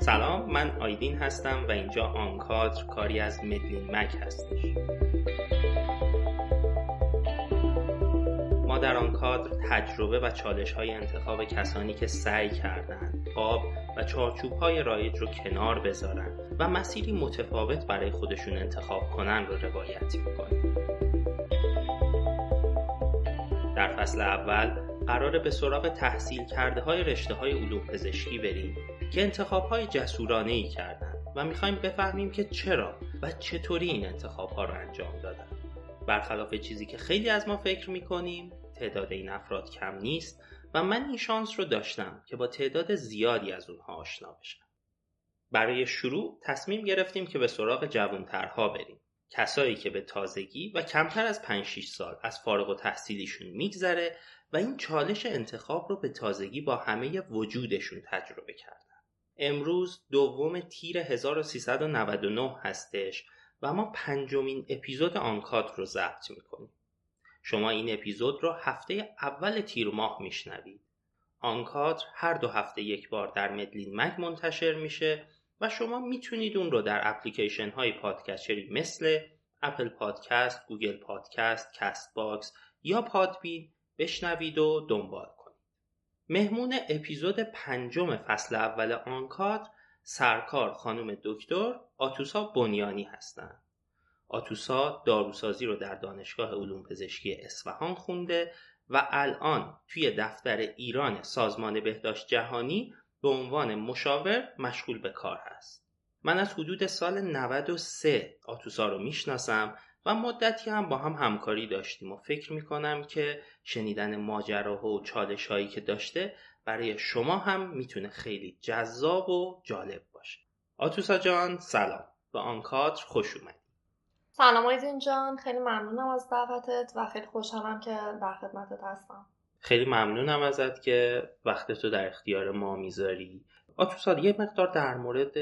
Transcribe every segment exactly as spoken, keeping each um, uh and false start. سلام، من آیدین هستم و اینجا آنکادر کاری از مدلین مگ هستش. ما در آنکادر تجربه و چالش‌های انتخاب کسانی که سعی کردند آب و چارچوب‌های رایج رو کنار بذارن و مسیری متفاوت برای خودشون انتخاب کنن رو روایت می‌کنیم. در فصل اول قراره به سراغ تحصیل کرده های رشته های علوم پزشکی بریم که انتخاب های جسورانه ای کردن و میخوایم بفهمیم که چرا و چطوری این انتخاب ها رو انجام دادن. برخلاف چیزی که خیلی از ما فکر میکنیم، تعداد این افراد کم نیست و من این شانس رو داشتم که با تعداد زیادی از اونها آشنا بشم. برای شروع تصمیم گرفتیم که به سراغ جوانترها بریم، کسایی که به تازگی و کمتر از پنج شش سال از فارغ التحصیلیشون میگذره و این چالش انتخاب رو به تازگی با همه وجودشون تجربه کردن. امروز دوم تیر هزار و سیصد و نود و نه هستش و ما پنجمین اپیزود آنکادر رو ضبط میکنیم. شما این اپیزود رو هفته اول تیر ماه میشنوید. آنکادر هر دو هفته یک بار در مدلین مگ منتشر میشه و شما میتونید اون رو در اپلیکیشن های پادکستری مثل اپل پادکست، گوگل پادکست، کست باکس یا پادبین بشنوید و دنبال کنید. مهمون اپیزود پنجم فصل اول آنکادر سرکار خانم دکتر آتوسا بنیانی هستند. آتوسا داروسازی رو در دانشگاه علوم پزشکی اصفهان خونده و الان توی دفتر ایران سازمان بهداشت جهانی به عنوان مشاور مشغول به کار هست. من از حدود سال نود و سه آتوسا رو میشناسم و مدتی هم با هم همکاری داشتیم و فکر میکنم که شنیدن ماجراها و چالش هایی که داشته برای شما هم میتونه خیلی جذاب و جالب باشه. آتوسا جان سلام، به آنکادر خوش اومدید. سلام آیدین جان، خیلی ممنونم از دعوتت و خیلی خوشحالم که در خدمتت هستم. خیلی ممنونم ازت که وقتتو در اختیار ما میذاری. آتوسا یه مقدار در مورد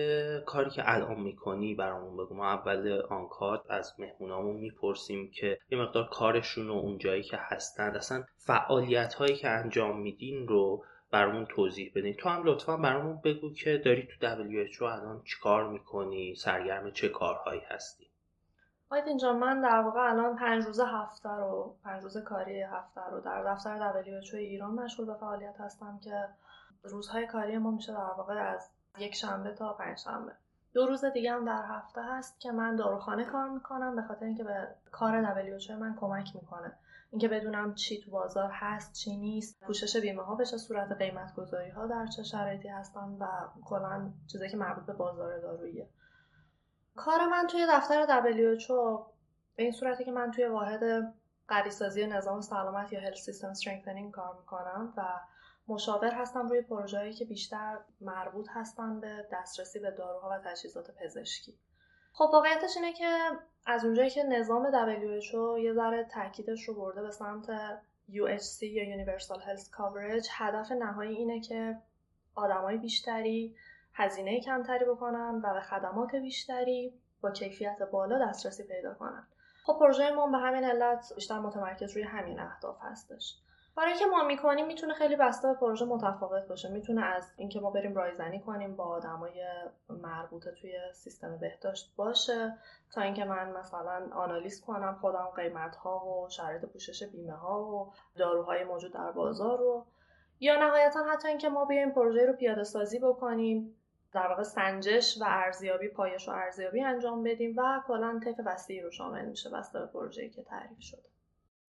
کاری که الان میکنی برامون بگو. ما اول آنکادر از مهمونامون میپرسیم که یه مقدار کارشون و اون جایی که هستن، اصلا فعالیت‌هایی که انجام میدین رو برامون توضیح بدین. تو هم لطفاً برامون بگو که داری تو دبلیو اچ او الان چیکار میکنی، سرگرم چه کارهایی هستی؟ آید اینجا من در واقع الان پنج روز هفته رو پنج روز کاری هفته رو در دفتر دبلیو اچ او ایران مشغول به فعالیت هستم که روزهای کاری ما میشه در واقع از یک شنبه تا پنج شنبه. دو روز دیگه هم در هفته هست که من داروخانه کار میکنم، به خاطر اینکه به کار دبلیو اچ او من کمک میکنه، اینکه بدونم چی تو بازار هست چی نیست، پوشش بیمه ها بشه، صورت قیمت گذاری ها در چه شرایطی هستن و کلا چیزایی که مربوط به بازار داروییه. کار من توی دفتر دبلیو اچ او به این صورته که من توی واحد قریسازی نظام سلامت یا Health System Strengthening کار میکنم و مشاور هستم روی پروژه‌هایی که بیشتر مربوط هستن به دسترسی به داروها و تجهیزات پزشکی. خب واقعیتش اینه که از اونجایی که نظام دبلیو اچ او یه ذره تاکیدش رو برده به سمت یو اچ سی یا Universal Health Coverage، هدف نهایی اینه که آدمای بیشتری هزینه کمتری بکنن و به خدمات بیشتری با کیفیت بالا دسترسی پیدا کنن. خب پروژه ما به همین علت بیشتر متمرکز روی همین اهداف هستش. کاری که ما میکنیم میتونه خیلی بسته به پروژه متفاوت باشه. میتونه از اینکه ما بریم رایزنی کنیم با آدمای مربوطه توی سیستم بهداشت باشه تا اینکه من مثلا آنالیز کنم خودم قیمت ها و شرایط پوشش بیمه ها و داروهای موجود در بازار رو، یا نهایتا حتی اینکه ما بیایم پروژه رو پیاده سازی بکنیم، در واقع سنجش و ارزیابی، پایش و ارزیابی انجام بدیم و کلا طیف وسیعی رو شامل میشه بسته به پروژه‌ای که تعریف شده.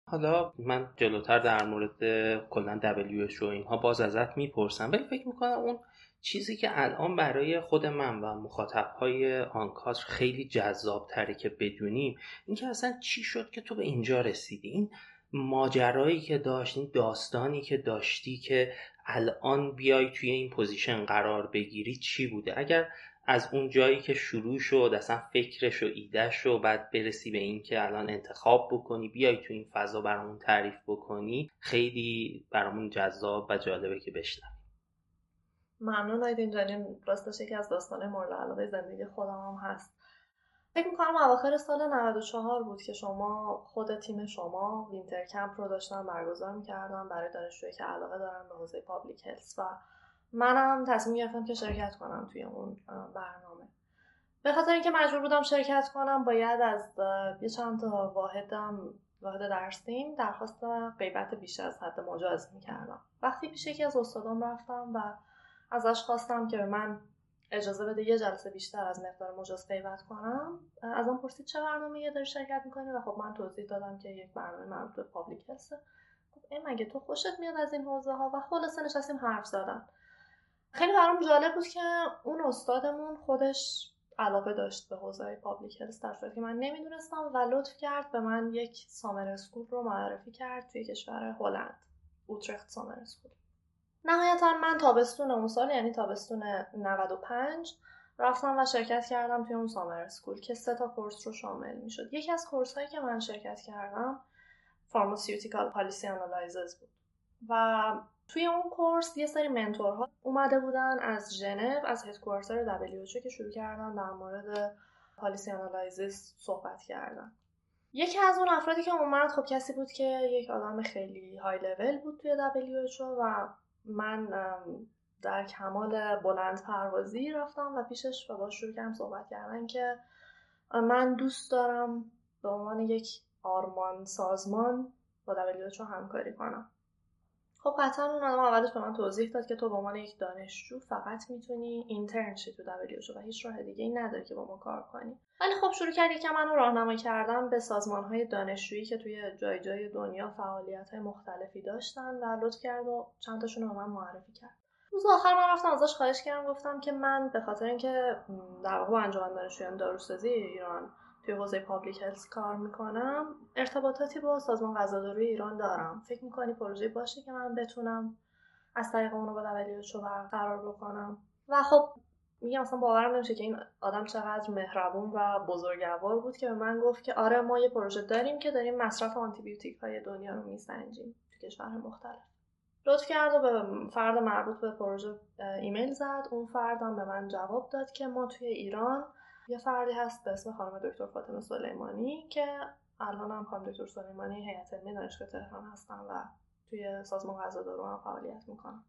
حالا من جلوتر در مورد کلا دبلیو اچ او اینها باز ازت میپرسم، ولی فکر میکنم اون چیزی که الان برای خود من و مخاطبهای آنکادر خیلی جذاب‌تره که بدونیم اینکه اصلا چی شد که تو به اینجا رسیدی، این ماجرایی که داشتی، داستانی که داشتی که الان بیای توی این پوزیشن قرار بگیری چی بوده؟ اگر از اون جایی که شروع شد، اصلا فکرش و ایدهش و بعد برسی به این که الان انتخاب بکنی بیای توی این فضا برامون تعریف بکنی، خیلی برامون جذاب و جالبه که بشنم. ممنون آیدین جانیم، راستش یکی از داستانه مورد علاقه زندگی خودم هم هست. فکر میکنم اواخر سال نود و چهار بود که شما خود تیم شما وینتر کمپ رو داشتن برگزار میکردن برای دانشجویی که علاقه دارن به حوزه پابلیک هلث و منم تصمیم گرفتم که شرکت کنم توی اون برنامه. به خاطر اینکه مجبور بودم شرکت کنم، باید از یه چند تا واحدم واحد درسیم درخواست غیبت بیش از حد مجاز میکردم. وقتی پیش یکی از استادام رفتم و ازش خواستم که به من اجازه بده یه جلسه بیشتر از مقدار مجاز غیبت کنم، ازم پرسید چه برنامه‌ای داری شرکت میکنی و خب من توضیح دادم که یک برنامه مربوط به پابلیک هلث. گفت ای مگه تو خوشت میاد از این حوزه ها؟ و خلاصه نشستیم حرف زدن. خیلی برام جالب بود که اون استادمون خودش علاقه داشت به حوزه پابلیک هلث در صورتی که من نمیدونستم و لطف کرد به من یک سامر اسکول رو معرفی کرد توی کشور هلند، اوترخت سامر اسکول. نهایتا من تابستون اون سال، یعنی تابستون نود و پنج، رفتم و شرکت کردم توی اون سامر اسکول که سه تا کورس رو شامل میشد. یکی از کورس هایی که من شرکت کردم Pharmaceutical Policy Analysis بود و توی اون کورس یه سری منتورها اومده بودن از ژنو، از هدکوارتر دبلیو اچ او که شروع کردن در مورد پالیسی آنالیزیس صحبت کردن. یکی از اون افرادی که اومد خب کسی بود که یک آدم خیلی های لول بود توی دبلیو اچ او و من در کمال بلند پروازی رفتم و پیشش و با شروع کردم صحبت کردن که من دوست دارم به عنوان یک آرمان سازمان با دبلیو اچ او همکاری کنم. خب قطعا اون آدم اولش به من توضیح داد که تو به عنوان یک دانشجو فقط میتونی اینترن شی تو دبلیو اچ او و هیچ راه دیگه ای نداری که با ما کار کنی. ولی خب شروع کردی که منو راهنمایی کردم به سازمان‌های دانشجویی که توی جای جای دنیا فعالیت‌های مختلفی داشتن و لطف کرد و چند تاشون رو به من معرفی کرد. روز آخر من رفتم ازش خواهش کردم، گفتم که من به خاطر اینکه در واقع انجمن دانشجویان داروسازی ایران توی حوزه پابلیک هلث کار میکنم، ارتباطاتی با سازمان غذاداری ایران دارم، فکر میکنی پروژه باشه که من بتونم از طریق اون رو با دبلیو اچ او برقرار بکنم؟ و خب میگم اصلا باورم نمیشه که این آدم چقدر مهربون و بزرگوار بود که به من گفت که آره ما یه پروژه داریم که داریم مصرف آنتی بیوتیک های دنیا رو میسنجیم تو کشورهای مختلف. لطف کرد و به فرد مربوط به پروژه ایمیل زد. اون فردم به من جواب داد که ما توی ایران یه فردی هست به اسم خانم دکتر فاطمه سلیمانی که الان هم خانم دکتر سلیمانی هیئت علمی دانشگاه تهران هستن و توی سازمان غذادارو هم فعالیت میکنن.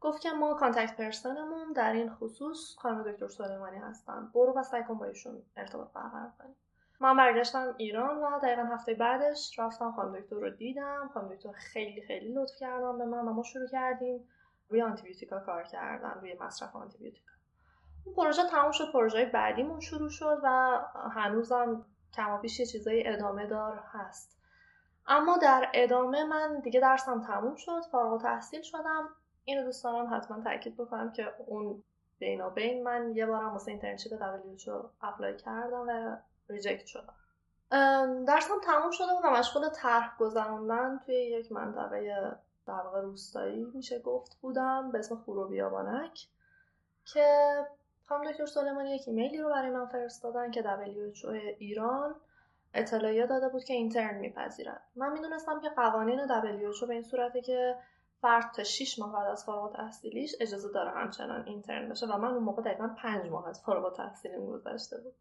گفت که ما کانتکت پرسنمون در این خصوص خانم دکتر سلیمانی هستن، برو و سعی کن با ایشون ارتباط برقرار کنی. من برگشتم ایران و دقیقاً هفته بعدش رفتم خانم دکتر رو دیدم. خانم دکتر خیلی خیلی لطف کردن به من و ما شروع کردیم روی آنتی بیوتیکا کار کردن، روی مصرف آنتی بیوتیکا. پروژه تموم شد، پروژه بعدیمون شروع شد و هنوزم کماپیش یه چیزای ادامه دار هست. اما در ادامه من دیگه درسم تموم شد، فارغ التحصیل شدم. اینو دوستان حتما تاکید بکنم که اون بینابین من یه بارم واسه اینترنشیپ دبلیو اچ او اپلای کردم و ریجکت شدم. درسم تموم شده و مشغول طرح گذروندن توی یک منطقه در واقع روستایی میشه گفت بودم به اسم خور و بیابانک که خانم دکتر سلیمانی یک ایمیلی رو برای من فرستادن که دبلیو اچ او ایران اطلاعیه داده بود که اینترن میپذیرن. من میدونستم که قوانین دبلیو اچ او به این صورته که فرد تا شش ماه بعد از فارغ التحصیلیش اجازه داره همچنان اینترن بشه و من اون موقع دقیقاً پنج ماه از فارغ التحصیلیم گذشته بود.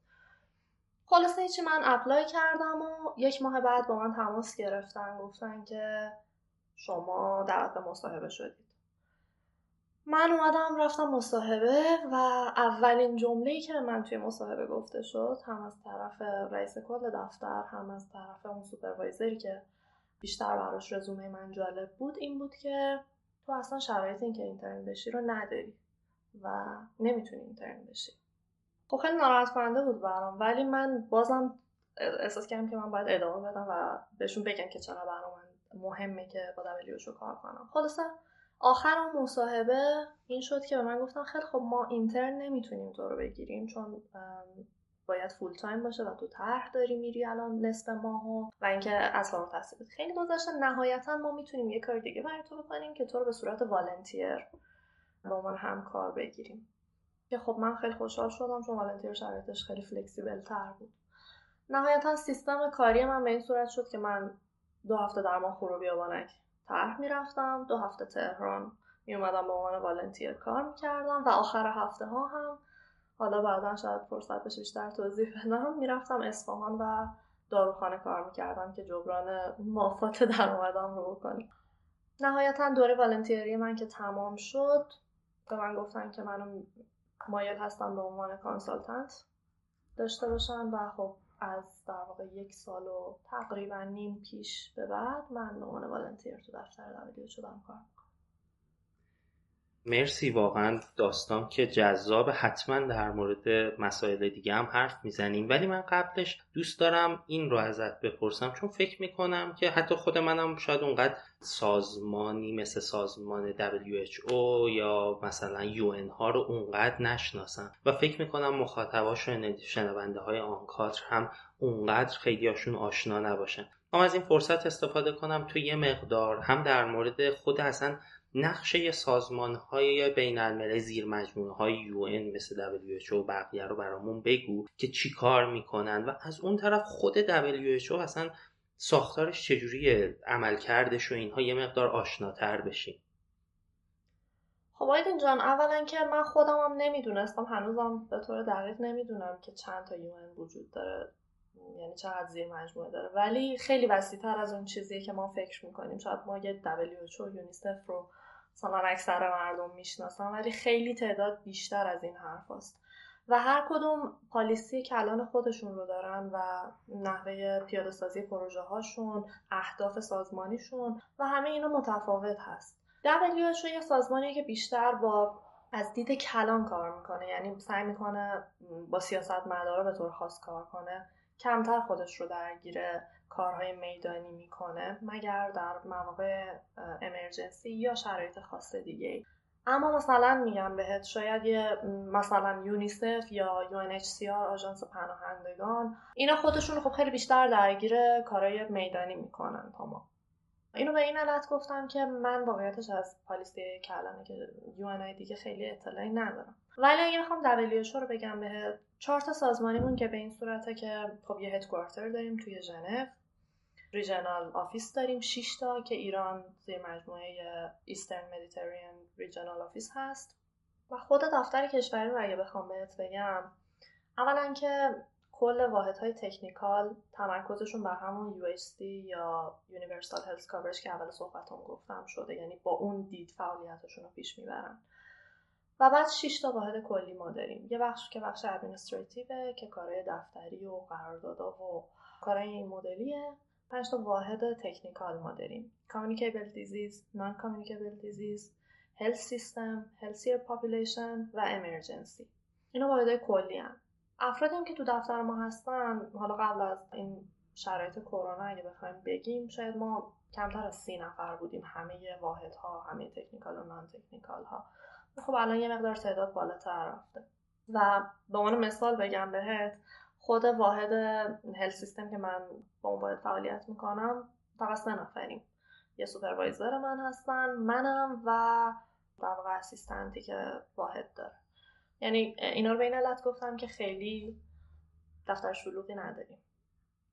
خلاصه هیچی، من اپلای کردم و یک ماه بعد با من تماس گرفتن، گفتن که شما دعوت به مصاحبه شدید. من اومدم رفتم مصاحبه و اولین جمله‌ای که من توی مصاحبه گفته شد، هم از طرف رئیس کل دفتر هم از طرف اون سوپروایزری که بیشتر براش رزومه من جالب بود، این بود که تو اصلا شرایط این که اینترن بشی رو نداری و نمیتونی اینترن بشی. خب خیلی ناراحت کننده بود برام، ولی من بازم احساس کردم که من باید ادامه بدم و بهشون بگم که چرا برام مهمه که با دبلیو اچ او کار کنم. خلاصه آخر اون مصاحبه این شد که به من گفتن خیلی خب ما اینترن نمیتونیم تو رو بگیریم چون باید فول تایم باشه و تو طرح داری میری الان نصف ماهو و اینکه از فارغ التحصیلی خیلی گذشته، نهایتا ما میتونیم یه کار دیگه برای تو بکنیم که تو رو به صورت والنتیر با من همکار بگیریم. که خب من خیلی خوشحال شدم چون والنتیر شرایطش خیلی فلکسیبل تر بود. نهایتا سیستم کاری من به این صورت شد که من دو هفته در ماه خور و بیابانک طرح میرفتم، دو هفته تهران میومدم به عنوان والنتیر کار میکردم و آخر هفته ها هم، حالا بعدا شاید فرصت بشه بیشتر توضیح بدم، میرفتم اصفهان و داروخانه کار میکردم که جبران مافات درآمدم رو بکنم. نهایتا دوره والنتیری من که تمام شد، به من گفتن که منو مایل هستم به عنوان کانسالتنت داشته باشن و خب از در واقع یک سال و تقریبا نیم پیش به بعد من به عنوان والنتیر تو دفتر دبلیو اچ او دارم کار میکنم. مرسی، واقعا داستان که جذاب، حتما در مورد مسائل دیگه هم حرف میزنیم، ولی من قبلش دوست دارم این رو ازت بپرسم چون فکر میکنم که حتی خود منم شاید اونقدر سازمانی مثل سازمان دبلیو اچ او یا مثلا یو ان ها رو اونقدر نشناسم و فکر میکنم مخاطباش و شنونده های آنکادر هم اونقدر خیلی هاشون آشنا نباشن. اما از این فرصت استفاده کنم تو یه مقدار هم در مورد خود اصلا نقشه سازمان‌های بین‌المللی زیر مجموعه‌های یو ان مثل دبلیو اچ او و بقیه رو برامون بگو که چی کار میکنن و از اون طرف خود دبلیو اچ او اصلا ساختارش چجوریه، عملکردش و اینها یه مقدار آشناتر بشیم. خب آیدین جان، اولا که من خودم هم نمیدونستم، هنوزم به طور دقیق نمیدونم که چند تا یو ان وجود داره، یعنی چقدر زیر مجموعه داره، ولی خیلی وسیع‌تر از اون چیزیه که ما فکر میکنیم. شاید ما یه دبلیو اچ او و یونیسف رو مثلا اکثر مردم میشناسن، ولی خیلی تعداد بیشتر از این حرف هست و هر کدوم پالیسی کلان خودشون رو دارن و نحوه پیاده سازی پروژه هاشون، اهداف سازمانیشون و همه اینا متفاوت هست. دبلیو اچ او یه سازمانیه که بیشتر با از دید کلان کار میکنه، یعنی سعی میکنه با سیاستمدارا به طور خاص کار کنه، کمتر خودش رو درگیر کارهای میدانی میکنه مگر در مواقع امرجنسی یا شرایط خاص دیگه. اما مثلا میگم بهت شاید یه مثلا یونیسف یا یو ان اچ سی آر، آژانس پناهندگان، اینا خودشون خب خیلی بیشتر درگیر کارهای میدانی میکنن تا ما. اینو به این علت گفتم که من واقعیتش از پالیسی کلانه که یو ان آی دی دیگه خیلی اطلاعی ندارم، ولی اگه بخوام دبلیو اچ او رو بگم بهت، چهار تا سازمانیمون که به این صورته که خب یه هدکوارتر داریم توی ژنو، ریجنال آفیس داریم شش تا که ایران زیر مجموعه ایسترن مدیتررین ریجنال آفیس هست و خود دفتر کشوری رو اگه بخوام بهت بگم، اولا که کل واحدهای تکنیکال تمرکزشون بر همون یو اچ سی یا Universal Health Coverage که اول صحبتام گفتم شده، یعنی با اون دید فعالیتشون رو پیش میبرن. و بعد شش تا واحد کلی ما داریم، یه بخش که بخش ادمنستراتیوه که کارهای دفتری و قراردادها و کارهای این مدلیه. پنج تا واحد تکنیکال ما داریم: Communicable Disease، Non Communicable Disease، Health System، Healthier Population و Emergency. اینا واحدهای کلی هستن. افرادی هم که تو دفتر ما هستن، حالا قبل از این شرایط کرونا اگه بخوایم بگیم شاید ما کمتر از سی نفر بودیم، همه واحدها، همه تکنیکال و نان تکنیکال ها. خب الان یه مقدار تعداد بالاتر رفته و به عنوان مثال بگم بهت، خود واحد هلت سیستم که من با اون باید فعالیت میکنم فقط سه نفریم، یه سوپروایزر من هستن، منم و در واقع اسیستنتی که واحد داره. یعنی اینا رو به این علت گفتم که خیلی دفتر شلوغی نداریم.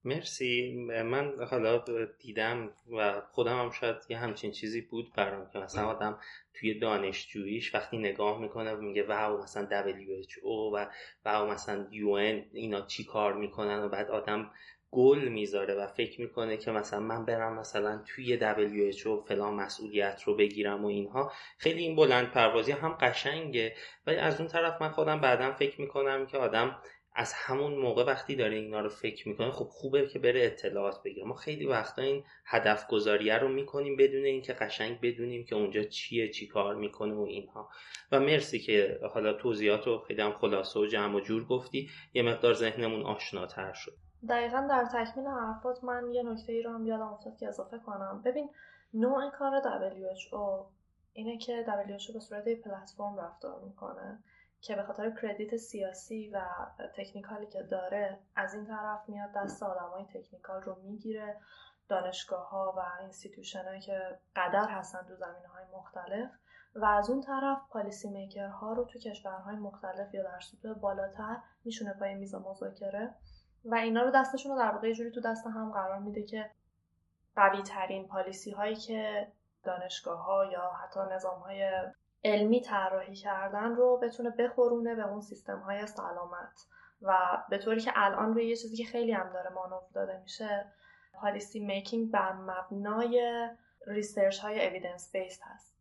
مرسی. من حالا دیدم و خودم هم شاید یه همچین چیزی بود برام که مثلا آدم توی دانشجوییش وقتی نگاه میکنه و میگه واو مثلا دبلیو اچ او و واو مثلا یو ان اینا چی کار میکنن، و بعد آدم گل میذاره و فکر میکنه که مثلا من برم مثلا توی دبلیو اچ او فلان مسئولیت رو بگیرم و اینها. خیلی این بلند پروازی هم قشنگه، ولی از اون طرف من خودم بعدم فکر میکنم که آدم از همون موقع وقتی داره اینا رو فکر میکنه خب خوبه که بره اطلاعات بگیره. ما خیلی وقتا این هدف گذاریه رو میکنیم بدون اینکه قشنگ بدونیم که اونجا چیه، چی کار میکنه و اینها. و مرسی که حالا توضیحات رو خیلی هم خلاصه و جمع و جور گفتی، یه مقدار ذهنمون آشناتر شد. دقیقاً در تکمیل حرفات من یه نکته ای رو هم یادم افتاد که اضافه کنم. ببین نوع کار دبلیو اچ او اینه که دبلیو اچ او به صورت پلتفرم رفتار میکنه که به خاطر کردیت سیاسی و تکنیکالی که داره از این طرف میاد دست آدمای تکنیکال رو میگیره، دانشگاه‌ها و اینستیتوشن‌هایی که قدر هستن تو زمینه‌های مختلف، و از اون طرف پالیسی میکرها رو تو کشورهای مختلف یا در سطوح بالاتر میشونه پای میز مذاکره و اینا رو دستشون رو در واقع یه جوری تو دست هم قرار میده که قوی‌ترین پالیسی‌هایی که دانشگاه‌ها یا حتی نظام‌های علمی طراحی کردن رو بتونه بخورونه به اون سیستم های سلامت. و به طوری که الان روی یه چیزی که خیلی هم داره مانور داده میشه، پالیسی میکینگ بر مبنای ریسرچ های اویدنس بیسد هست.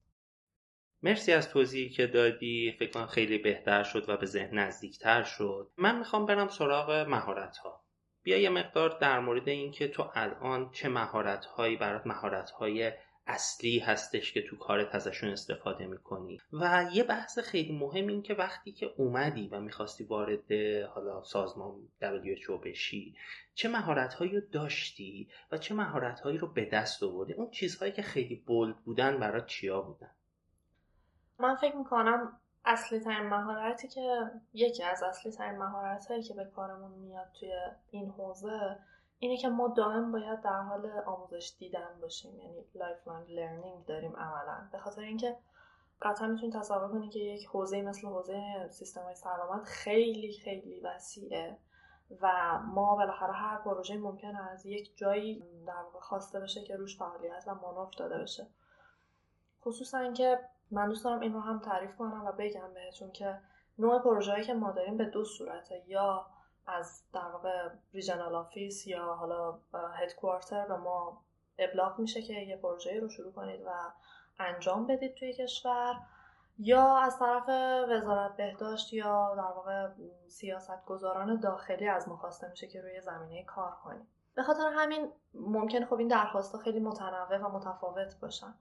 مرسی از توضیحی که دادی، فکر کنم خیلی بهتر شد و به ذهن نزدیکتر شد. من میخوام برم سراغ مهارت‌ها. بیا یه مقدار در مورد این که تو الان چه مهارت‌هایی برات مهارت‌های اصلی هستش که تو کارت ازشون استفاده میکنی، و یه بحث خیلی مهم این که وقتی که اومدی و میخواستی وارد حالا سازمان دبلیو اچ او بشی چه مهارت‌هایی رو داشتی و چه مهارت‌هایی رو به دست آوردی؟ اون چیزهایی که خیلی بولد بودن برات چیا بودن؟ من فکر میکنم اصلی ترین مهارتی که یکی از اصلی ترین مهارت‌هایی که به کارمون میاد توی این حوزه اینه که ما دائم باید در حال آموزش دیدن باشیم، یعنی لایف لانگ لرنینگ داریم عملاً. به خاطر اینکه قطعا میتونید تصور کنید که یک حوزه مثل حوزه سیستم‌های سلامت خیلی خیلی وسیعه و ما بالاخره هر پروژه ممکنه از یک جایی در واقع خواسته بشه که روش فعالیت و منوط داده بشه. خصوصا که من دوست دارم این رو هم تعریف کنم و بگم بهتون که نوع پروژه‌ای که ما داریم به دو صورته، یا از در واقع ریجنال آفیس یا حالا هدکوارتر به ما ابلاغ میشه که یه پروژه‌ای رو شروع کنید و انجام بدید توی کشور، یا از طرف وزارت بهداشت یا در واقع سیاستگزاران داخلی از ما خواسته میشه که روی زمینه کار کنید. به خاطر همین ممکن خب این درخواست‌ها خیلی متنوع و متفاوت باشن.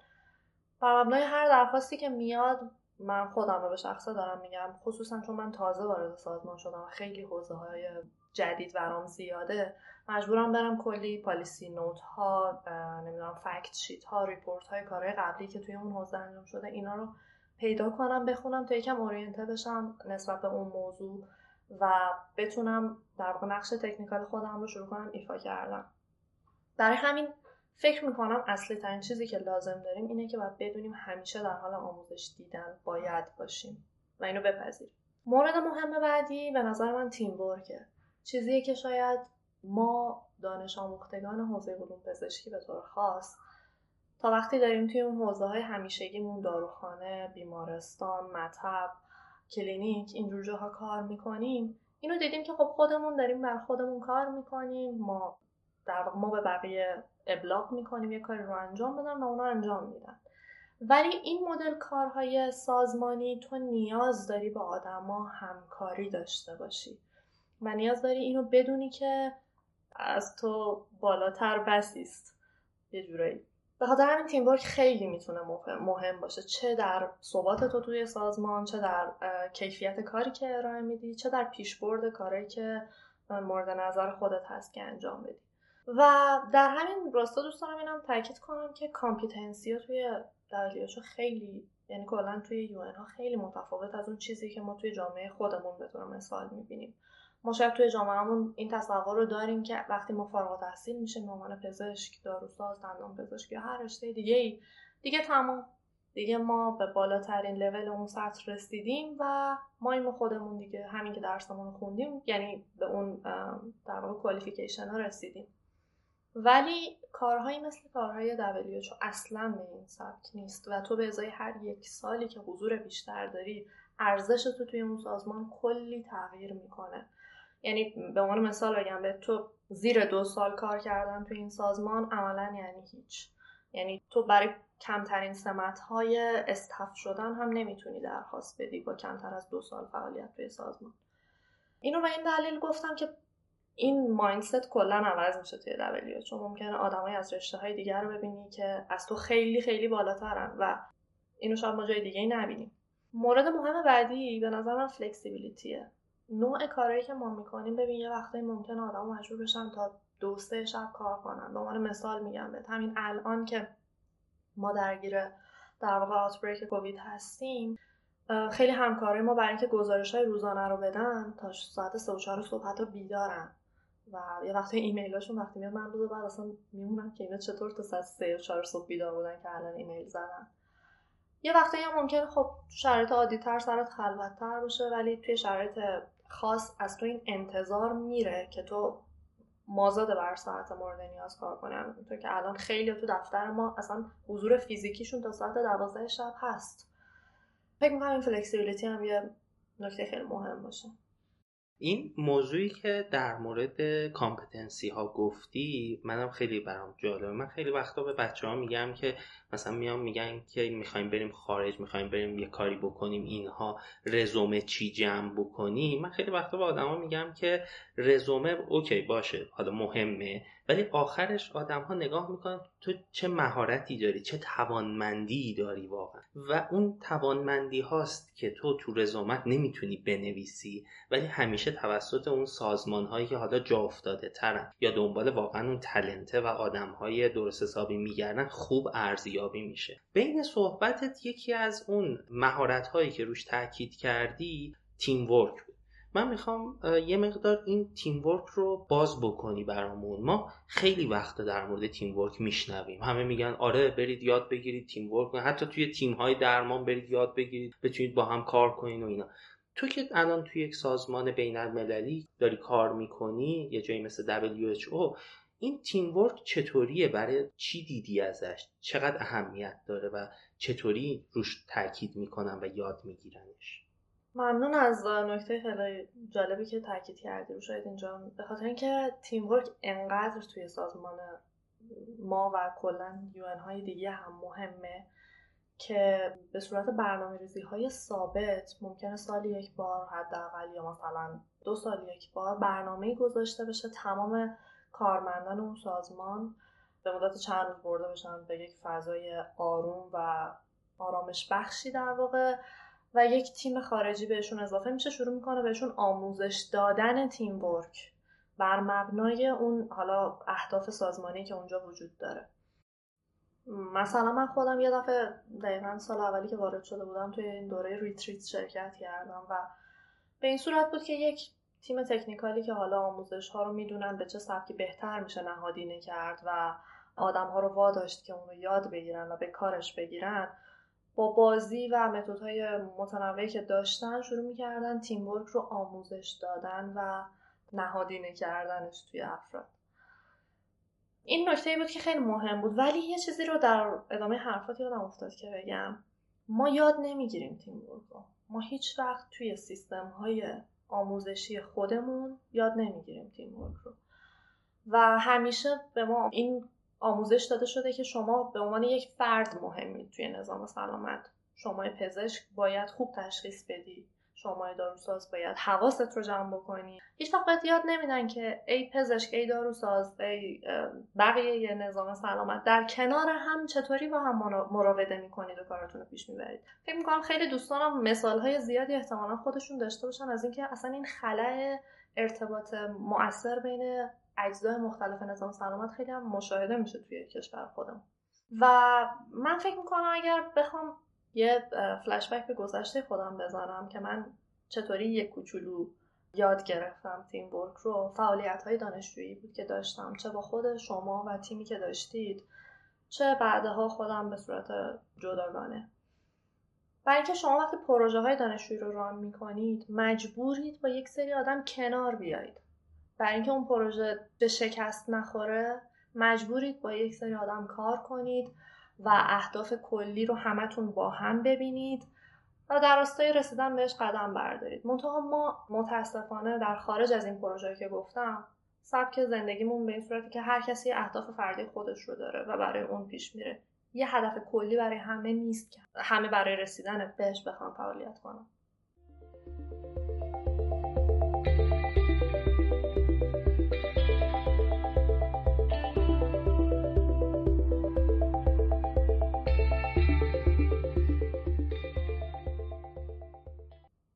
بر مبنای هر درخواستی که میاد، من خودم رو به شخصه دارم میگم، خصوصا چون من تازه وارد سازمان شدم و خیلی حوزه‌های جدید برام زیاده، مجبورم برم کلی پالیسی نوت ها، نمیدونم فکت شیت ها، ریپورت های کارهای قبلی که توی اون حوزه انجام شده اینا رو پیدا کنم، بخونم تا یکم اورینته بشم نسبت به اون موضوع و بتونم در واقع نقش تکنیکال خودم رو شروع کنم ایفا کردن. برای همین فکر میکنم اصلی ترین چیزی که لازم داریم اینه که باید بدونیم همیشه در حال آموزش دیدن باید باشیم و اینو بپذیریم. مورد مهم بعدی به نظر من تیم ورکه. چیزیه که شاید ما دانش آموختگان حوزه علوم پزشکی به طور خاص تا وقتی داریم توی اون حوزه‌های همیشگیمون، داروخانه، بیمارستان، مطب، کلینیک، اینجور جاها کار میکنیم، اینو دیدیم که خب خودمون داریم بر خودمون کار میکنیم، ما در واقع ما به بقیه ابلاغ میکنیم یک کاری رو انجام بدن و اونا انجام میدن. ولی این مدل کارهای سازمانی تو نیاز داری با آدما همکاری داشته باشی و نیاز داری اینو بدونی که از تو بالاتر بسیست یه جورایی. به خاطر همین تیم ورک خیلی میتونه مهم باشه، چه در ثبات تو توی سازمان، چه در کیفیت کاری که ارائه میدی، چه در پیشبرد کاری که مورد نظر خودت هست که انجام بدی. و در همین راستا دوست دارم اینم تاکید کنم که کامپیتنسی‌ها توی دبلیو اچ او خیلی، یعنی کلا توی یو ان ها خیلی متفاوت از اون چیزی که ما توی جامعه خودمون به طور مثال می‌بینیم. ما شاید توی جامعهمون این تصور رو داریم که وقتی ما فارغ التحصیل میشیم به عنوان پزشک، داروساز، دندانپزشک یا هر رشته دیگه‌ای، دیگه تمام، دیگه ما به بالاترین لول اون سطح رسیدیم و ما این خودمون دیگه همین که درسمون خوندیم، یعنی به اون در واقع کوالیفیکیشن‌ها رسیدیم. ولی کارهایی مثل کارهای دبلیو اچ او اصلا به این سبک نیست و تو به ازای هر یک سالی که حضور بیشتر داری ارزش تو توی اون سازمان کلی تغییر میکنه. یعنی به عنوان مثال بگم به تو زیر دو سال کار کردن توی این سازمان عملا یعنی هیچ، یعنی تو برای کمترین سمت‌های استاف شدن هم نمیتونی درخواست بدی با کمتر از دو سال فعالیت توی سازمان. اینو به این دلیل گفتم که این مایندست کلا عوض میشه توی دبلیو اچ او، چون ممکنه آدمای از رشته‌های دیگر رو ببینی که از تو خیلی خیلی بالاترن و اینو شاید ما جای دیگه‌ای نبینیم. مورد مهم بعدی به نظر من فلکسیبیلیتیه. نوع کاری که ما می‌کنیم، ببین یه وقتایی ممکنه آدم‌ها مجبور بشن تا دو سه شب کار کنن. به عنوان مثال میگم بهت، همین الان که ما درگیر در واقع آوتبریک کووید هستیم، خیلی همکارای ما برای اینکه گزارش‌های روزانه رو بدن تا ساعت سه و چهار صبح تا بیدارن. و یه وقتی ایمیلاشون وقتی میاد من روز بعد اصلا میمونم که اینا چطور تا ساعت سه یا چهار صبح بیدار بودن که الان ایمیل زدن. یه وقتی هم ممکنه خب شرایط عادی‌تر سرت خلوت‌تر باشه، ولی توی شرایط خاص از تو این انتظار میره که تو مازاد بر ساعت مورد نیاز کار کنم. اینطور که الان خیلی تو دفتر ما اصلا حضور فیزیکیشون تا ساعت دوازده شب هست. فکر می‌کنم این فلکسیبیلیتی هم یه نکته خیلی مهم باشه. این موضوعی که در مورد کامپتنسی ها گفتی منم خیلی برام جالبه. من خیلی وقتا به بچه ها میگم که مثلا میان میگن که میخوایم بریم خارج، میخوایم بریم یه کاری بکنیم، اینها رزومه چی جمع بکنیم. من خیلی وقتا با آدما میگم که رزومه اوکی باشه، حالا مهمه، ولی آخرش آدم‌ها نگاه میکنن تو چه مهارتی داری، چه توانمندی داری واقعا، و اون توانمندی هاست که تو تو رزومت نمیتونی بنویسی، ولی همیشه توسط اون سازمان‌هایی که حالا جا افتاده ترن یا دنبال واقعا اون تالنته و آدم‌های درست حسابی میگردن خوب ارزیابی میشه. بین صحبتت یکی از اون مهارت‌هایی که روش تاکید کردی تیم ورک. من میخوام یه مقدار این تیم ورک رو باز بکنی برامون. ما خیلی وقت در مورد تیم ورک میشنویم، همه میگن آره برید یاد بگیرید تیم ورک، حتی توی تیم‌های درمان برید یاد بگیرید بتونید با هم کار کنین و اینا. تو که الان توی یک سازمان بین‌المللی داری کار میکنی، یه جایی مثل دبلیو اچ او، این تیم ورک چطوریه؟ برای چی دیدی ازش؟ چقدر اهمیت داره و چطوری روش تاکید میکنن و یاد میگیرنش؟ ممنون از نکته خیلی جالبی که تاکید کردی رو. شاید اینجا به خاطر اینکه تیم ورک انقدر توی سازمان ما و کلا یو ان های دیگه هم مهمه که به صورت برنامه‌ریزی های ثابت ممکنه سال یک بار حداقل یا مثلا دو سال یک بار برنامه‌ای گذاشته بشه، تمام کارمندان اون سازمان به مدت چند روز برده بشن به یک فضای آروم و آرامش بخشی در واقع، و یک تیم خارجی بهشون اضافه میشه، شروع میکنه بهشون آموزش دادن تیم ورک بر مبنای اون حالا اهداف سازمانی که اونجا وجود داره. مثلا من خودم یه دفعه دقیقاً سال اولی که وارد شده بودم توی این دوره ریتریت شرکت کردم و به این صورت بود که یک تیم تکنیکالی که حالا آموزش ها رو میدونن به چه سبکی بهتر میشه نهادینه کرد و آدم ها رو واداشت که اون رو یاد بگیرن و به کارش بگیرن، با بازی و متدهای متنوعی که داشتن شروع می‌کردن تیم ورک رو آموزش دادن و نهادینه کردنش توی افراد. این نکته‌ای بود که خیلی مهم بود. ولی یه چیزی رو در ادامه حرفات یادم افتاد که بگم، ما یاد نمی‌گیریم تیم ورک رو. ما هیچ وقت توی سیستم‌های آموزشی خودمون یاد نمی‌گیریم تیم ورک رو. و همیشه به ما این آموزش داده شده که شما به عنوان یک فرد مهمید توی نظام سلامت. شما پزشک باید خوب تشخیص بدی، شما داروساز باید حواست رو جمع بکنی. هیچ وقت یاد نمیدن که ای پزشک، ای داروساز، ای بقیه نظام سلامت در کنار هم چطوری با هم مراوده میکنید و کاراتون رو پیش میبرید. فکر میکنم خیلی دوستانم مثالهای زیادی احتمالا خودشون داشته باشن از اینکه اصلا این خلأ ارتباط مؤثر بین اجزای مختلف نظام سلامت خیلی هم مشاهده میشه توی کشور خودم. و من فکر میکنم اگر بخوام یه فلشبک به گذشته خودم بزنم که من چطوری یک کوچولو یاد گرفتم تیم ورک رو، فعالیت‌های دانشجویی بود که داشتم، چه با خود شما و تیمی که داشتید، چه بعدها خودم به صورت جداگانه. برای اینکه شما وقتی پروژه‌های دانشجویی رو ران میکنید مجبورید با یک سری آدم کنار بیایید. برای اینکه اون پروژه به شکست نخوره مجبورید با یک سری آدم کار کنید و اهداف کلی رو همتون با هم ببینید و در راستای رسیدن بهش قدم بردارید. منتها ما متاسفانه در خارج از این پروژه‌ای که گفتم سبک زندگیمون به این صورتی که هر کسی اهداف فردی خودش رو داره و برای اون پیش میره. یه هدف کلی برای همه نیست که همه برای رسیدن بهش بخوان فعالیت کنن.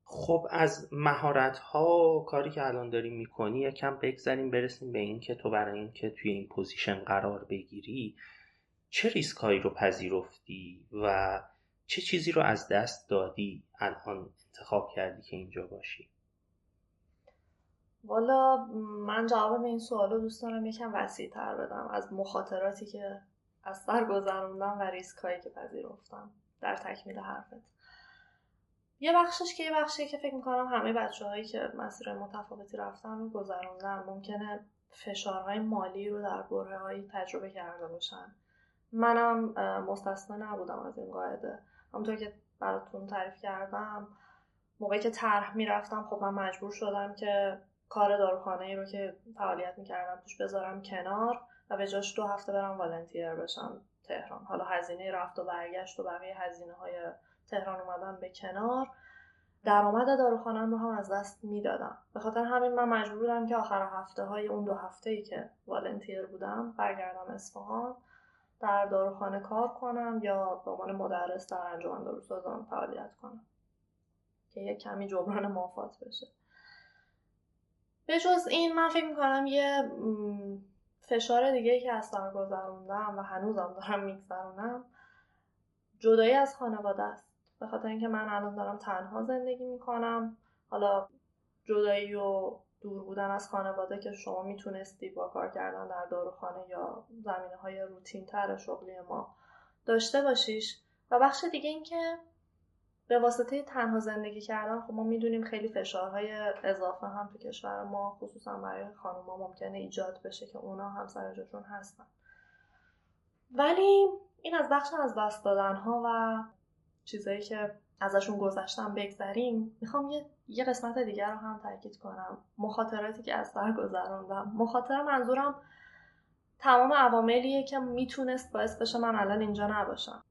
خب از مهارت‌ها کاری که الان داری می‌کنی یکم بگذریم برسیم به این که تو برای این که توی این پوزیشن قرار بگیری چه ریسکایی رو پذیرفتی و چه چیزی رو از دست دادی الان انتخاب کردی که اینجا باشی؟ والا من جواب این سوال رو دوست دارم یکم وسیع‌تر بدم از مخاطراتی که از سر گذروندم و ریسکایی که پذیرفتم در تکمیل حرفت. یه بخشش که یه بخشی که فکر میکنم همه بچه‌هایی که مسیر متفاوتی رفتن و گذروندن ممکنه فشارهای مالی رو در برهه‌هایی تجربه کرده باشن. منم مستثنا نبودم از این قاعده. همونطور که براتون تعریف کردم موقعی که طرح میرفتم خب من مجبور شدم که کار داروخانه‌ای رو که فعالیت میکردم توش بذارم کنار و به جاش دو هفته برم والنتیر بشم تهران. حالا هزینه رفت و برگشت و بقیه هزینه‌های تهران اومدن به کنار، درآمد داروخانه‌ام رو هم از دست میدادم. به خاطر همین من مجبور بودم که آخر هفته‌های اون دو هفته‌ای که والنتیر بودم برگردم اصفهان، در داروخانه کار کنم یا به عنوان مدرس در انجمن داروسازان فعالیت کنم که یک کمی جبران مافات بشه. به جز این من فکر می‌کنم یه فشار دیگه که از سر گذروندم و هنوزم دارم می‌گذرونم جدایی از خانواده است. به خاطر اینکه من الان دارم تنها زندگی می‌کنم، حالا جدایی و دور بودن از خانواده که شما میتونستی با کار کردن در داروخانه یا زمینه‌های روتین‌تر شغلی ما داشته باشیش، و بخش دیگه این که به واسطه تنها زندگی کردن خب ما میدونیم خیلی فشارهای اضافه هم تو کشور ما خصوصا برای خانوما ممکنه ایجاد بشه که اونا هم سر جاشون هستن. ولی این از بخش از دست دادن‌ها و چیزایی که ازشون گذشتم بگذریم. میخوام یه یه قسمت دیگر رو هم تاکید کنم، مخاطراتی که از سر گذروندم. مخاطره منظورم تمام عواملیه که میتونست باعث بشه من الان اینجا نباشم.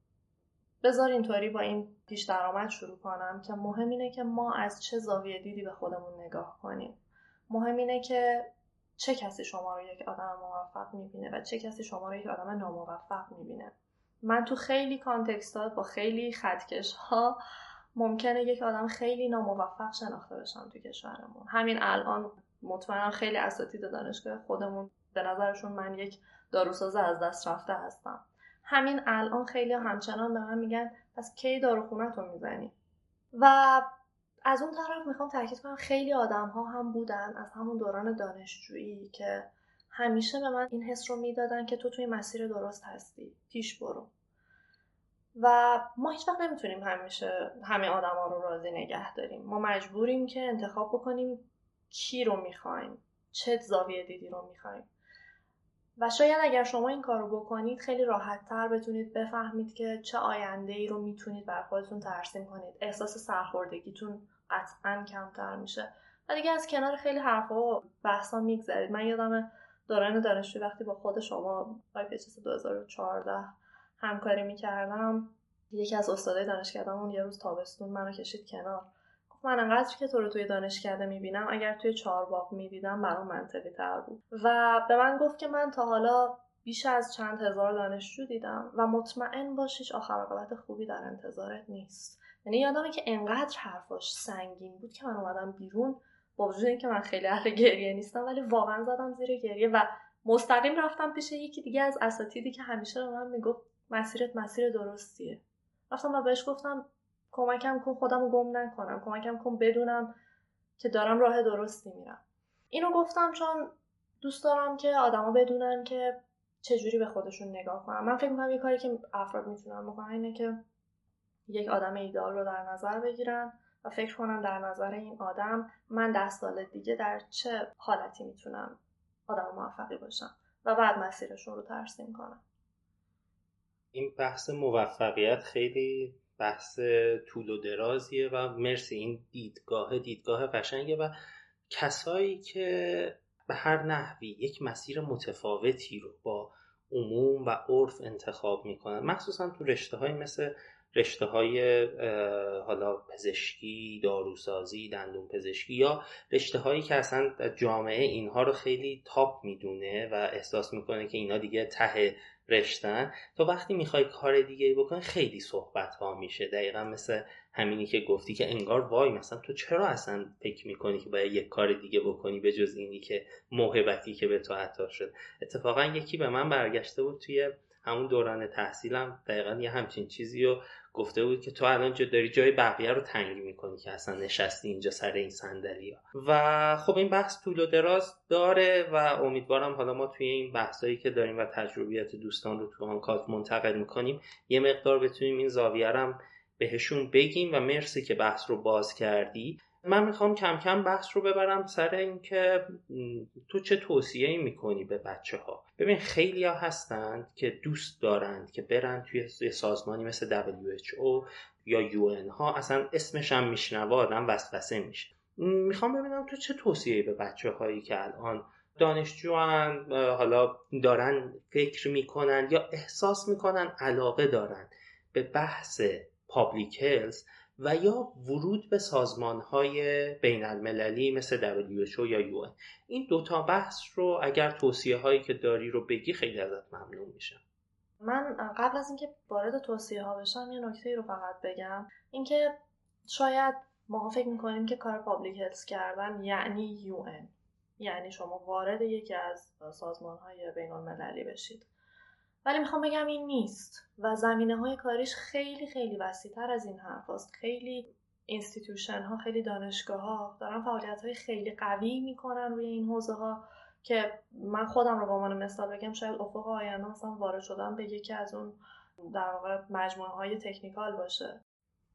بذار اینطوری با این پیش درآمد شروع کنم که مهم اینه که ما از چه زاویه دیدی به خودمون نگاه کنیم. مهم اینه که چه کسی شما رو یک آدم موفق میبینه و چه کسی شما رو یک آدم ناموفق میبینه. من تو خیلی کانتکست‌ها با خیلی خطکش‌ها ممکنه یک آدم خیلی ناموفق شناخته بشم تو کشورمون. همین الان مطمئنم خیلی اساتید دانشگاه خودمون به نظرشون من یک داروساز از دست رفته هستم. همین الان خیلی همچنان به من میگن پس کی داروخونه‌تو میزنی؟ و از اون طرف میخوام تاکید کنم خیلی آدم‌ها هم بودن از همون دوران دانشجویی که همیشه به من این حس رو میدادن که تو توی مسیر درست هستی، پیش برو. و ما هیچ وقت نمیتونیم همیشه همه آدما رو راضی نگه داریم. ما مجبوریم که انتخاب بکنیم کی رو میخوایم، چه زاویه دیدی رو میخوایم. و شاید اگر شما این کار رو بکنید خیلی راحت‌تر بتونید بفهمید که چه آینده‌ای رو میتونید برای خودتون ترسیم کنید. احساس سرخوردگیتون قطعاً کمتر میشه. و دیگه از کنار خیلی حرفا و بحثا میگذرید. من یادمه دوران دانشجویی وقتی با خود شما آی پی اچ اس دو هزار و چهارده همکاری میکردم، یکی از استادای دانشکده‌مون یه روز تابستون منو کشید کنار. گفت من انقدر که تو رو توی دانشکده میبینم اگر توی چهارباغ میدیدم برام منطقی‌تر بود. و به من گفت که من تا حالا بیش از چند هزار دانشجو دیدم و مطمئن باش هیچ آخر عاقبت خوبی در انتظارت نیست. یعنی یادمه که انقدر حرفاش سنگین بود که من اومدم بیرون، با وجود اینکه من خیلی اهل گریه نیستم ولی واقعا زدم زیر گریه و مستقیم رفتم پیش یکی دیگه از اساتیدی که همیشه به من میگفت مسیرت مسیر درستیه. رفتم و بهش گفتم کمکم کن خودمو گم نکنم، کمکم کن بدونم که دارم راه درستی میرم. اینو گفتم چون دوست دارم که آدما بدونن که چجوری به خودشون نگاه کنن. من فکر می‌کنم یه کاری که افراد میتونن بکنن اینه که یک آدم ایدئال رو در نظر بگیرن و فکر کنم در نظر این آدم من ده سال دیگه در چه حالتی میتونم آدم موفقی باشم و بعد مسیرشون رو ترسیم کنم. این بحث موفقیت خیلی بحث طول و درازیه و مرسی این دیدگاه دیدگاه قشنگه و کسایی که به هر نحوی یک مسیر متفاوتی رو با عموم و عرف انتخاب میکنن، مخصوصا تو رشته های مثل رشته های حالا پزشکی، داروسازی، دندون پزشکی یا رشته هایی که اصلا جامعه اینها رو خیلی تاپ میدونه و احساس میکنه که اینا دیگه ته رشتن، تا وقتی میخوای کار دیگه بکنی خیلی صحبت ها میشه. دقیقا مثل همینی که گفتی که انگار وای مثلا تو چرا اصلا فکر میکنی که باید یک کار دیگه بکنی به جز اینی که موهبتی که به تو عطا شد. اتفاقا یکی به من برگشته بود توی همون دوران تحصیلم، دقیقا یه همچین چیزی رو گفته بود که تو الان جا داری جای بقیه رو تنگ میکنی که اصلا نشستی اینجا سر این صندلی‌ها. و خب این بحث طول و دراز داره و امیدوارم حالا ما توی این بحثایی که داریم و تجربیات دوستان رو تو آنکادر منتقل میکنیم یه مقدار بتونیم این زاویه رو بهشون بگیم. و مرسی که بحث رو باز کردی. من میخوام کم کم بحث رو ببرم سر این که تو چه توصیه‌ای میکنی به بچه ها. ببین خیلی ها هستند که دوست دارند که برن توی سازمانی مثل دبلیو اچ او یا یو ان ها، اصلا اسمش هم میشنوه آدم وسوسه میشه. میخوام ببینم تو چه توصیه‌ای به بچه هایی که الان دانشجوان حالا دارن فکر میکنن یا احساس میکنن علاقه دارن به بحث پابلیک هلث و یا ورود به سازمان‌های بین‌المللی مثل دبلیو اچ او یا یو ان. این دوتا بحث رو اگر توصیه‌هایی که داری رو بگی خیلی ازت ممنون میشم. من قبل از اینکه وارد توصیه‌ها بشم یه نکته رو فقط بگم، اینکه شاید ما فکر می‌کنیم که کار پابلیک هلث کردن یعنی یو ان، یعنی شما وارد یکی از سازمان‌های بین‌المللی بشید. ولی میخوام بگم این نیست و زمینه های کاریش خیلی خیلی وسیع‌تر از این حرف هست. خیلی اینستیتوشن ها، خیلی دانشگاه ها دارن فعالیت های خیلی قوی میکنن روی این حوزه ها که من خودم رو به عنوان مثال بگم، شاید افق آینده مثلا وارد شدن به یکی از اون در واقع مجموعه های تکنیکال باشه.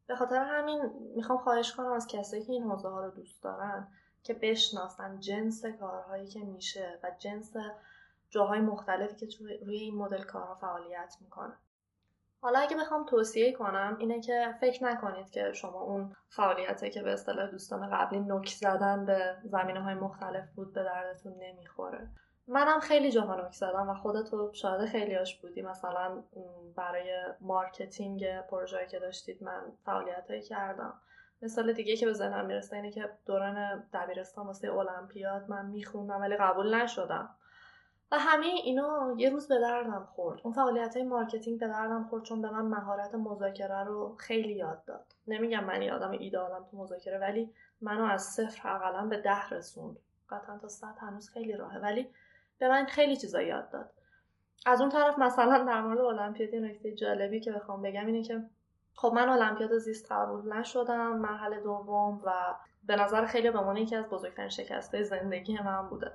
به خاطر همین میخوام خواهش کنم از کسایی که این حوزه ها رو دوست دارن که بشناسن جنس کارهایی که میشه و جنس جاهای مختلفی که روی این مدل کارها فعالیت میکنه. حالا اگه بخوام توصیه کنم اینه که فکر نکنید که شما اون فعالیتی که به اصطلاح دوستان قبلی نوک زدن به زمینه‌های مختلف بود به دردتون نمیخوره. منم خیلی جاها نوک زدم و خودتو شاید خیلیاش بودی. مثلا برای مارکتینگ پروژه‌ای که داشتید من فعالیتایی کردم. مثال دیگه که به ذهنم میرسه اینه که دوران دبیرستان واسه المپیاد من میخوندم ولی قبول نشدم. و همه اینا یه روز به دردم خورد. اون فعالیت‌های مارکتینگ به دردم خورد چون به من مهارت مذاکره رو خیلی یاد داد. نمیگم من یه آدم ایده‌آلم تو مذاکره، ولی منو از صفر حداقل به ده رسوند. قطعاً تا صد هنوز خیلی راهه، ولی به من خیلی چیزا یاد داد. از اون طرف مثلا در مورد المپیاد نکته جالبی که بخوام بگم اینه که خب من المپیاد زیست قبول نشدم، مرحله دوم، و به نظر خیلی به من یکی از بزرگترین شکست‌های زندگی من بوده.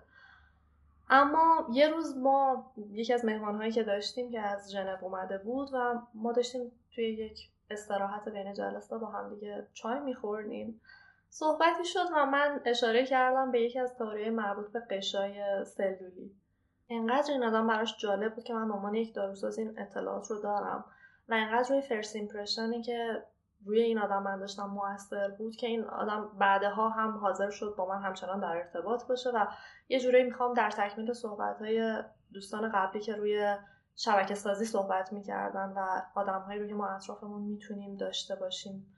اما یه روز ما یکی از مهمان‌هایی که داشتیم که از ژنو اومده بود و ما داشتیم توی یک استراحت بین جلسات با هم دیگه چای می‌خوردیم، صحبتی شد و من اشاره کردم به یکی از تئوری‌های مربوط به غشای سلولی. اینقدر این آدم براش جالب بود که من به عنوان یک داروساز این اطلاعات رو دارم و اینقدر روی فرست ایمپرشنی که روی این آدم من داشتم مؤثر بود که این آدم بعدها هم حاضر شد با من همچنان در ارتباط باشه. و یه جوری میخوام در تکمیل صحبت‌های دوستان قبلی که روی شبکه سازی صحبت میکردن و آدم‌هایی رو که ما اطرافمون میتونیم داشته باشیم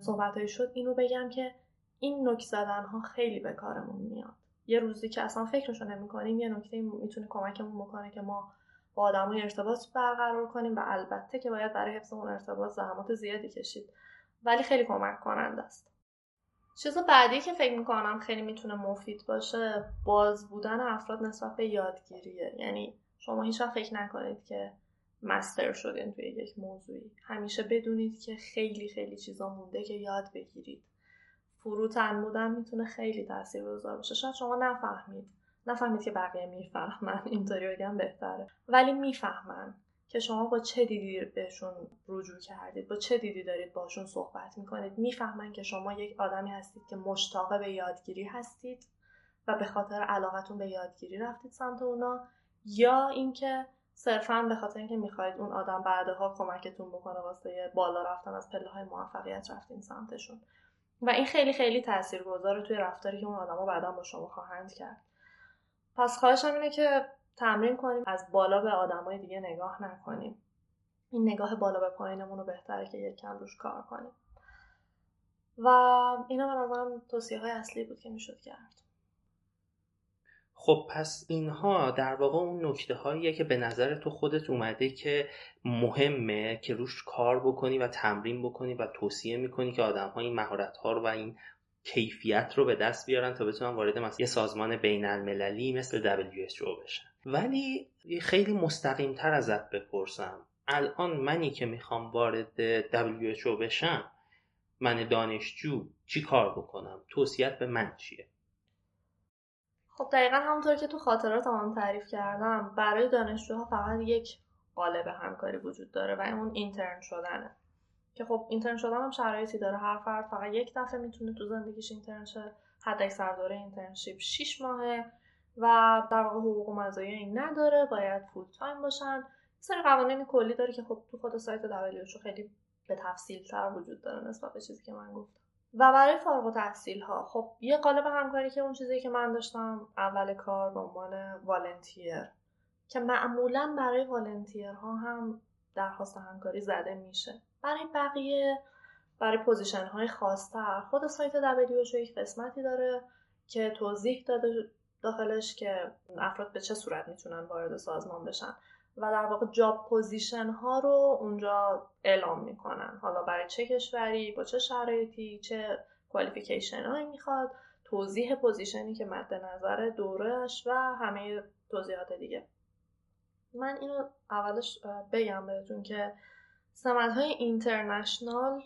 صحبت‌های شد، این رو بگم که این نک زدن‌ها خیلی به کارمون میاد. یه روزی که اصلا فکرش رو نمی‌کنیم یه نکته میتونه کمکمون بکنه که ما با آدم‌های ارتباط برقرار کنیم و البته که باید برای حفظ اون ارتباط زحمات زیادی کشید، ولی خیلی کمک کننده است. چیز بعدی که فکر می‌کنم خیلی میتونه مفید باشه باز بودن افراد نسبت به یادگیریه. یعنی شما هیچ وقت فکر نکنید که مستر شدین توی یک موضوعی. همیشه بدونید که خیلی خیلی چیزا مونده که یاد بگیرید. فروتن بودن میتونه خیلی تاثیرگذار باشه. شاید شما نفهمید. نفهمید که بقیه میفهمن، اینطوری بگم بهتره، ولی میفهمن که شما با چه دیدی بهشون رجوع کردید، با چه دیدی دارید باشون صحبت میکنید. میفهمن که شما یک آدمی هستید که مشتاق به یادگیری هستید و به خاطر علاقتون به یادگیری رفتید سمت اونا، یا اینکه صرفاً به خاطر اینکه میخواید اون آدم بعدها کمکتون بکنه واسه بالا رفتن از پله‌های موفقیت رفتین سمتشون. و این خیلی خیلی تاثیرگذاره توی رفتاری که اون آدما بعداً با شما خواهند کرد. پس خواهشم اینه که تمرین کنیم از بالا به آدمای دیگه نگاه نکنیم. این نگاه بالا به پایینمون رو بهتره که یک کم روش کار کنیم. و اینا به نظرم توصیه‌های اصلی بود که میشد کرد. خب پس اینها در واقع اون نکته هاییه که به نظر تو خودت اومده که مهمه که روش کار بکنی و تمرین بکنی و توصیه میکنی که آدم‌ها این مهارت‌ها رو و این کیفیت رو به دست بیارن تا بتونن وارد مثلا یه سازمان بین المللی مثل دبلیو اچ او بشن. ولی خیلی مستقیم تر ازت بپرسم، الان منی که میخوام وارد دبلیو اچ او بشم، من دانشجو چی کار بکنم؟ توصیه‌ت به من چیه؟ خب دقیقا همونطور که تو خاطرات هم تعریف کردم، برای دانشجوها فقط یک قالب همکاری وجود داره و اون اینترن شدنه. که خب اینترن شدن هم شرایطی داره. هر فرد فقط یک دفعه میتونه تو زندگیش اینترن شه. حد اکثر دوره اینترنشیپ شش ماهه و در واقع حقوق مزایای این نداره، باید فول تایم باشن. یه سری قوانین کلی داره که خب تو خود سایت دبلیو اچ او خیلی به تفصیل تر وجود داره نسبت به چیزی که من گفتم. و برای فارغ التحصیل‌ها خب یه قالب همکاری که اون چیزی که من داشتم اول کار به عنوان والنتیر که معمولاً برای والنتیرها هم درخواست همکاری زده میشه. برای بقیه برای پوزیشن‌های خاص‌تر خود سایت دبلیو اچ او یک قسمتی داره که توضیح داده داخلش که افراد به چه صورت میتونن وارد سازمان بشن و در واقع جاب پوزیشن ها رو اونجا اعلام میکنن. حالا برای چه کشوری، با چه شرایطی، چه کوالیفیکیشن هایی میخواد، توضیح پوزیشنی که مد نظر دورش و همه توضیحات دیگه. من اینو اولش بگم بهتون که سمت‌های اینترنشنال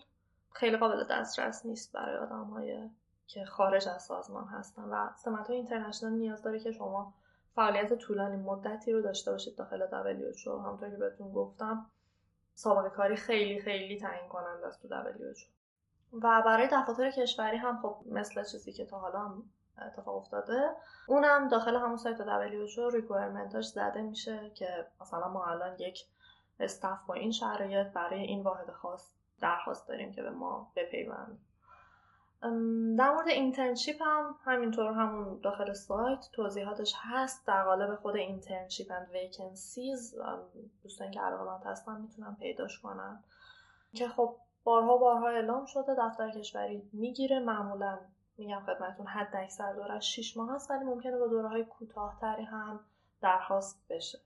خیلی قابل دسترس نیست برای آدم‌های که خارج از سازمان هستن و سمت‌های اینترنشنال نیاز داره که شما فعالیت طولانی مدتی رو داشته باشید داخل دبلیو اچ او. همونطور که بهتون گفتم سابقه کاری خیلی خیلی تعیین کننده است تو دبلیو اچ او و برای دفاتر کشوری هم خب مثل چیزی که تا حالا اتفاق افتاده اونم داخل همون سایت دبلیو اچ او ریکوایرمنتاش زده میشه که مثلا ما الان یک استاف با این شرایط برای این واحد خاص درخواست داریم که به ما بپیوند. در مورد اینترنشیپ هم همینطور همون داخل سایت توضیحاتش هست در قالب خود اینترنشیپ اند ویکنسیز. دوستان که علاقه‌مند هستن میتونن پیداش کنن که خب بارها بارها اعلام شده دفتر کشوری میگیره. معمولا میگم خدمتتون حد اکثر دورش شش ماه هست ولی ممکنه با دوره‌های کوتاه‌تری هم درخواست بشه.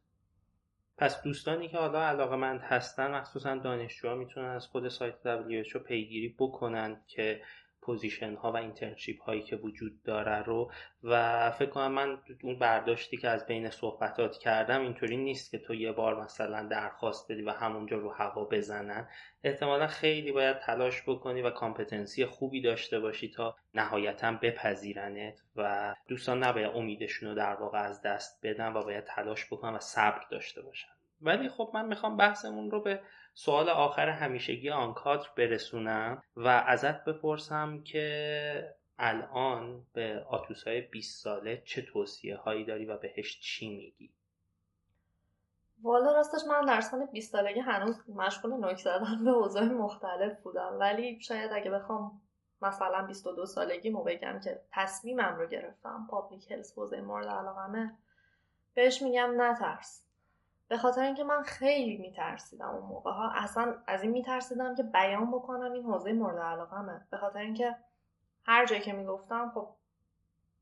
پس دوستانی که حالا علاقه‌مند هستن مخصوصا دانشجوها میتونن از خود سایت دبلیو اچ او پیگیری بکنن که پوزیشن ها و اینترنشیپ هایی که وجود داره رو و فکر کنم من اون برداشتی که از بین صحبتات کردم اینطوری نیست که تو یه بار مثلا درخواست بدی و همونجا رو هوا بزنن. احتمالا خیلی باید تلاش بکنی و کامپتنسی خوبی داشته باشی تا نهایتا بپذیرنت و دوستان نباید امیدشون رو در واقع از دست بدن و باید تلاش بکنن و صبر داشته باشن. ولی خب من میخوام بحثمون رو به سوال آخر همیشگی آنکادر برسونم و ازت بپرسم که الان به آتوسای بیست ساله چه توصیه هایی داری و بهش چی میگی؟ والا راستش من در سن بیست سالگی هنوز مشغول نوک زدن به اوضاع مختلف بودم ولی شاید اگه بخوام مثلا بیست و دو سالگی مو بگم که تصمیمم رو گرفتم پابلیک هلث حوزه مورد علاقمه بهش میگم نترس. به خاطر اینکه من خیلی میترسیدم اون موقع ها اصلا از این میترسیدم که بیان بکنم این حوزه مورد علاقمه. به خاطر اینکه هر جایی که میگفتم خب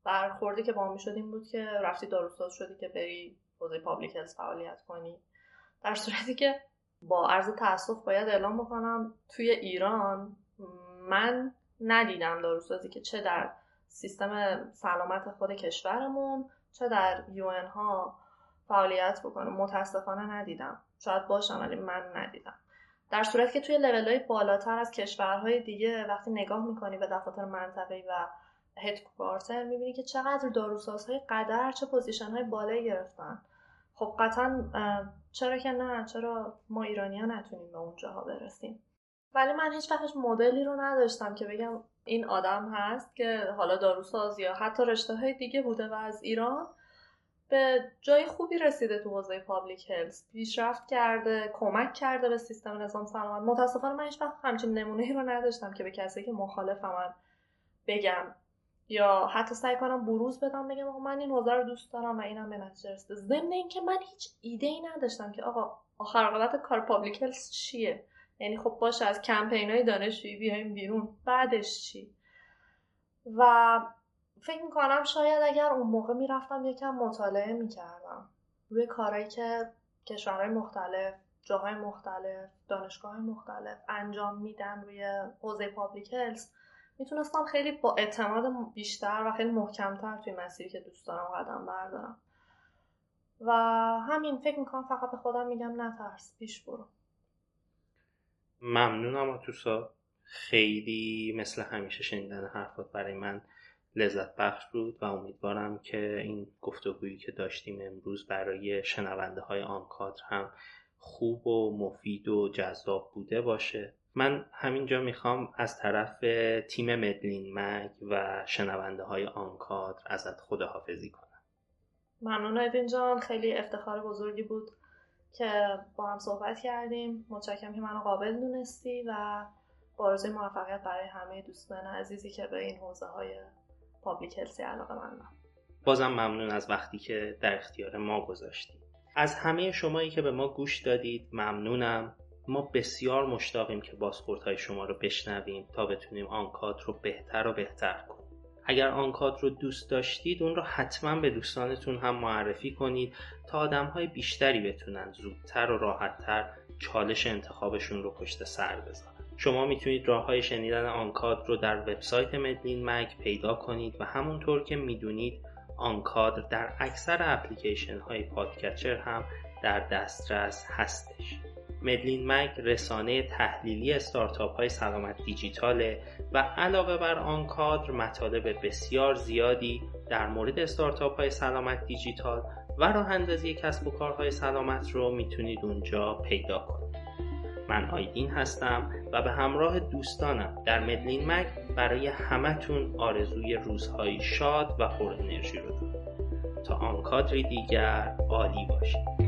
برخوردی که با میشد این بود که رفتی داروساز شدی که بری حوزه پابلیک هلث فعالیت کنی، در صورتی که با عرض تاسف باید اعلام بکنم توی ایران من ندیدم داروسازی که چه در سیستم سلامت خود کشورمون چه در یو ان ها فعالیت بکنم. متاسفانه ندیدم، شاید باشم ولی من ندیدم. در صورت که توی لیول‌های بالاتر از کشورهای دیگه وقتی نگاه میکنی به دفاتر منطقه‌ای و هدکوارتر میبینی که چقدر داروسازهای قدر چه پوزیشن‌های بالایی گرفتن. خب قطعا چرا که نه، چرا ما ایرانی‌ها نتونیم به اونجاها برسیم. ولی من هیچ وقتش مدلی رو نداشتم که بگم این آدم هست که حالا داروساز یا حتی رشته‌های دیگه بوده و از ایران به جای خوبی رسیده تو حوزه پابلیک هلث، پیشرفت کرده، کمک کرده به سیستم نظام سلامت. متاسفانه من هیچ وقت همچین نمونه‌ای رو نداشتم که به کسی که مخالفم من بگم یا حتی سعی کنم بروز بدم بگم آقا من این حوزه رو دوست دارم و اینم به نتیجه رسیده. ضمن اینکه من هیچ ایده‌ای نداشتم که آقا آخر عاقبت کار پابلیک هلث چیه؟ یعنی خب باشه از کمپین‌های دانشجویی بیایم بیرون، بعدش چی؟ و فکر میکنم شاید اگر اون موقع میرفتم یکم مطالعه میکردم روی کارهایی که کشورهای مختلف، جاهای مختلف، دانشگاه‌های مختلف انجام میدن روی حوزه پابلیک هلث میتونستم خیلی با اعتماد بیشتر و خیلی محکمتر توی مسیری که دوست دارم قدم بردارم و همین. فکر میکنم فقط به خودم میگم نترس، پیش برو. ممنونم آتوسا، خیلی مثل همیشه شنیدن حرفات برای من لذت بخش بود و امیدوارم که این گفتگویی که داشتیم امروز برای شنونده های آنکادر هم خوب و مفید و جذاب بوده باشه. من همینجا میخوام از طرف تیم مدلین مگ و شنونده های آنکادر ازت خداحافظی کنم. ممنون آیدین جان، خیلی افتخار بزرگی بود که با هم صحبت کردیم. متشکرم که منو قابل دونستی و آرزوی موفقیت برای همه دوستان عزیزی که به این حوزه‌های پابلیک هلثی علاقه مندن. بازم ممنون از وقتی که در اختیار ما گذاشتید. از همه شمایی که به ما گوش دادید ممنونم. ما بسیار مشتاقیم که بازخوردهای شما رو بشنویم تا بتونیم آنکادر رو بهتر و بهتر کنیم. اگر آنکادر رو دوست داشتید اون رو حتما به دوستانتون هم معرفی کنید تا آدم‌های بیشتری بتونن زودتر و راحت‌تر چالش انتخابشون رو پشت سر بذارن. شما میتونید راه‌های شنیدن آنکادر رو در وبسایت مدلین مگ پیدا کنید و همونطور که میدونید آنکادر در اکثر اپلیکیشن‌های پادکچر هم در دسترس هستش. مدلین مگ رسانه تحلیلی استارتاپ‌های سلامت دیجیتاله و علاوه بر آنکادر مطالب بسیار زیادی در مورد استارتاپ‌های سلامت دیجیتال و راه‌اندازی کسب و کارهای سلامت رو میتونید اونجا پیدا کنید. من آیدین هستم و به همراه دوستانم در مدلین مگ برای همتون آرزوی روزهای شاد و پر انرژی رو دارم. تا آنکادری دیگر عالی باشید.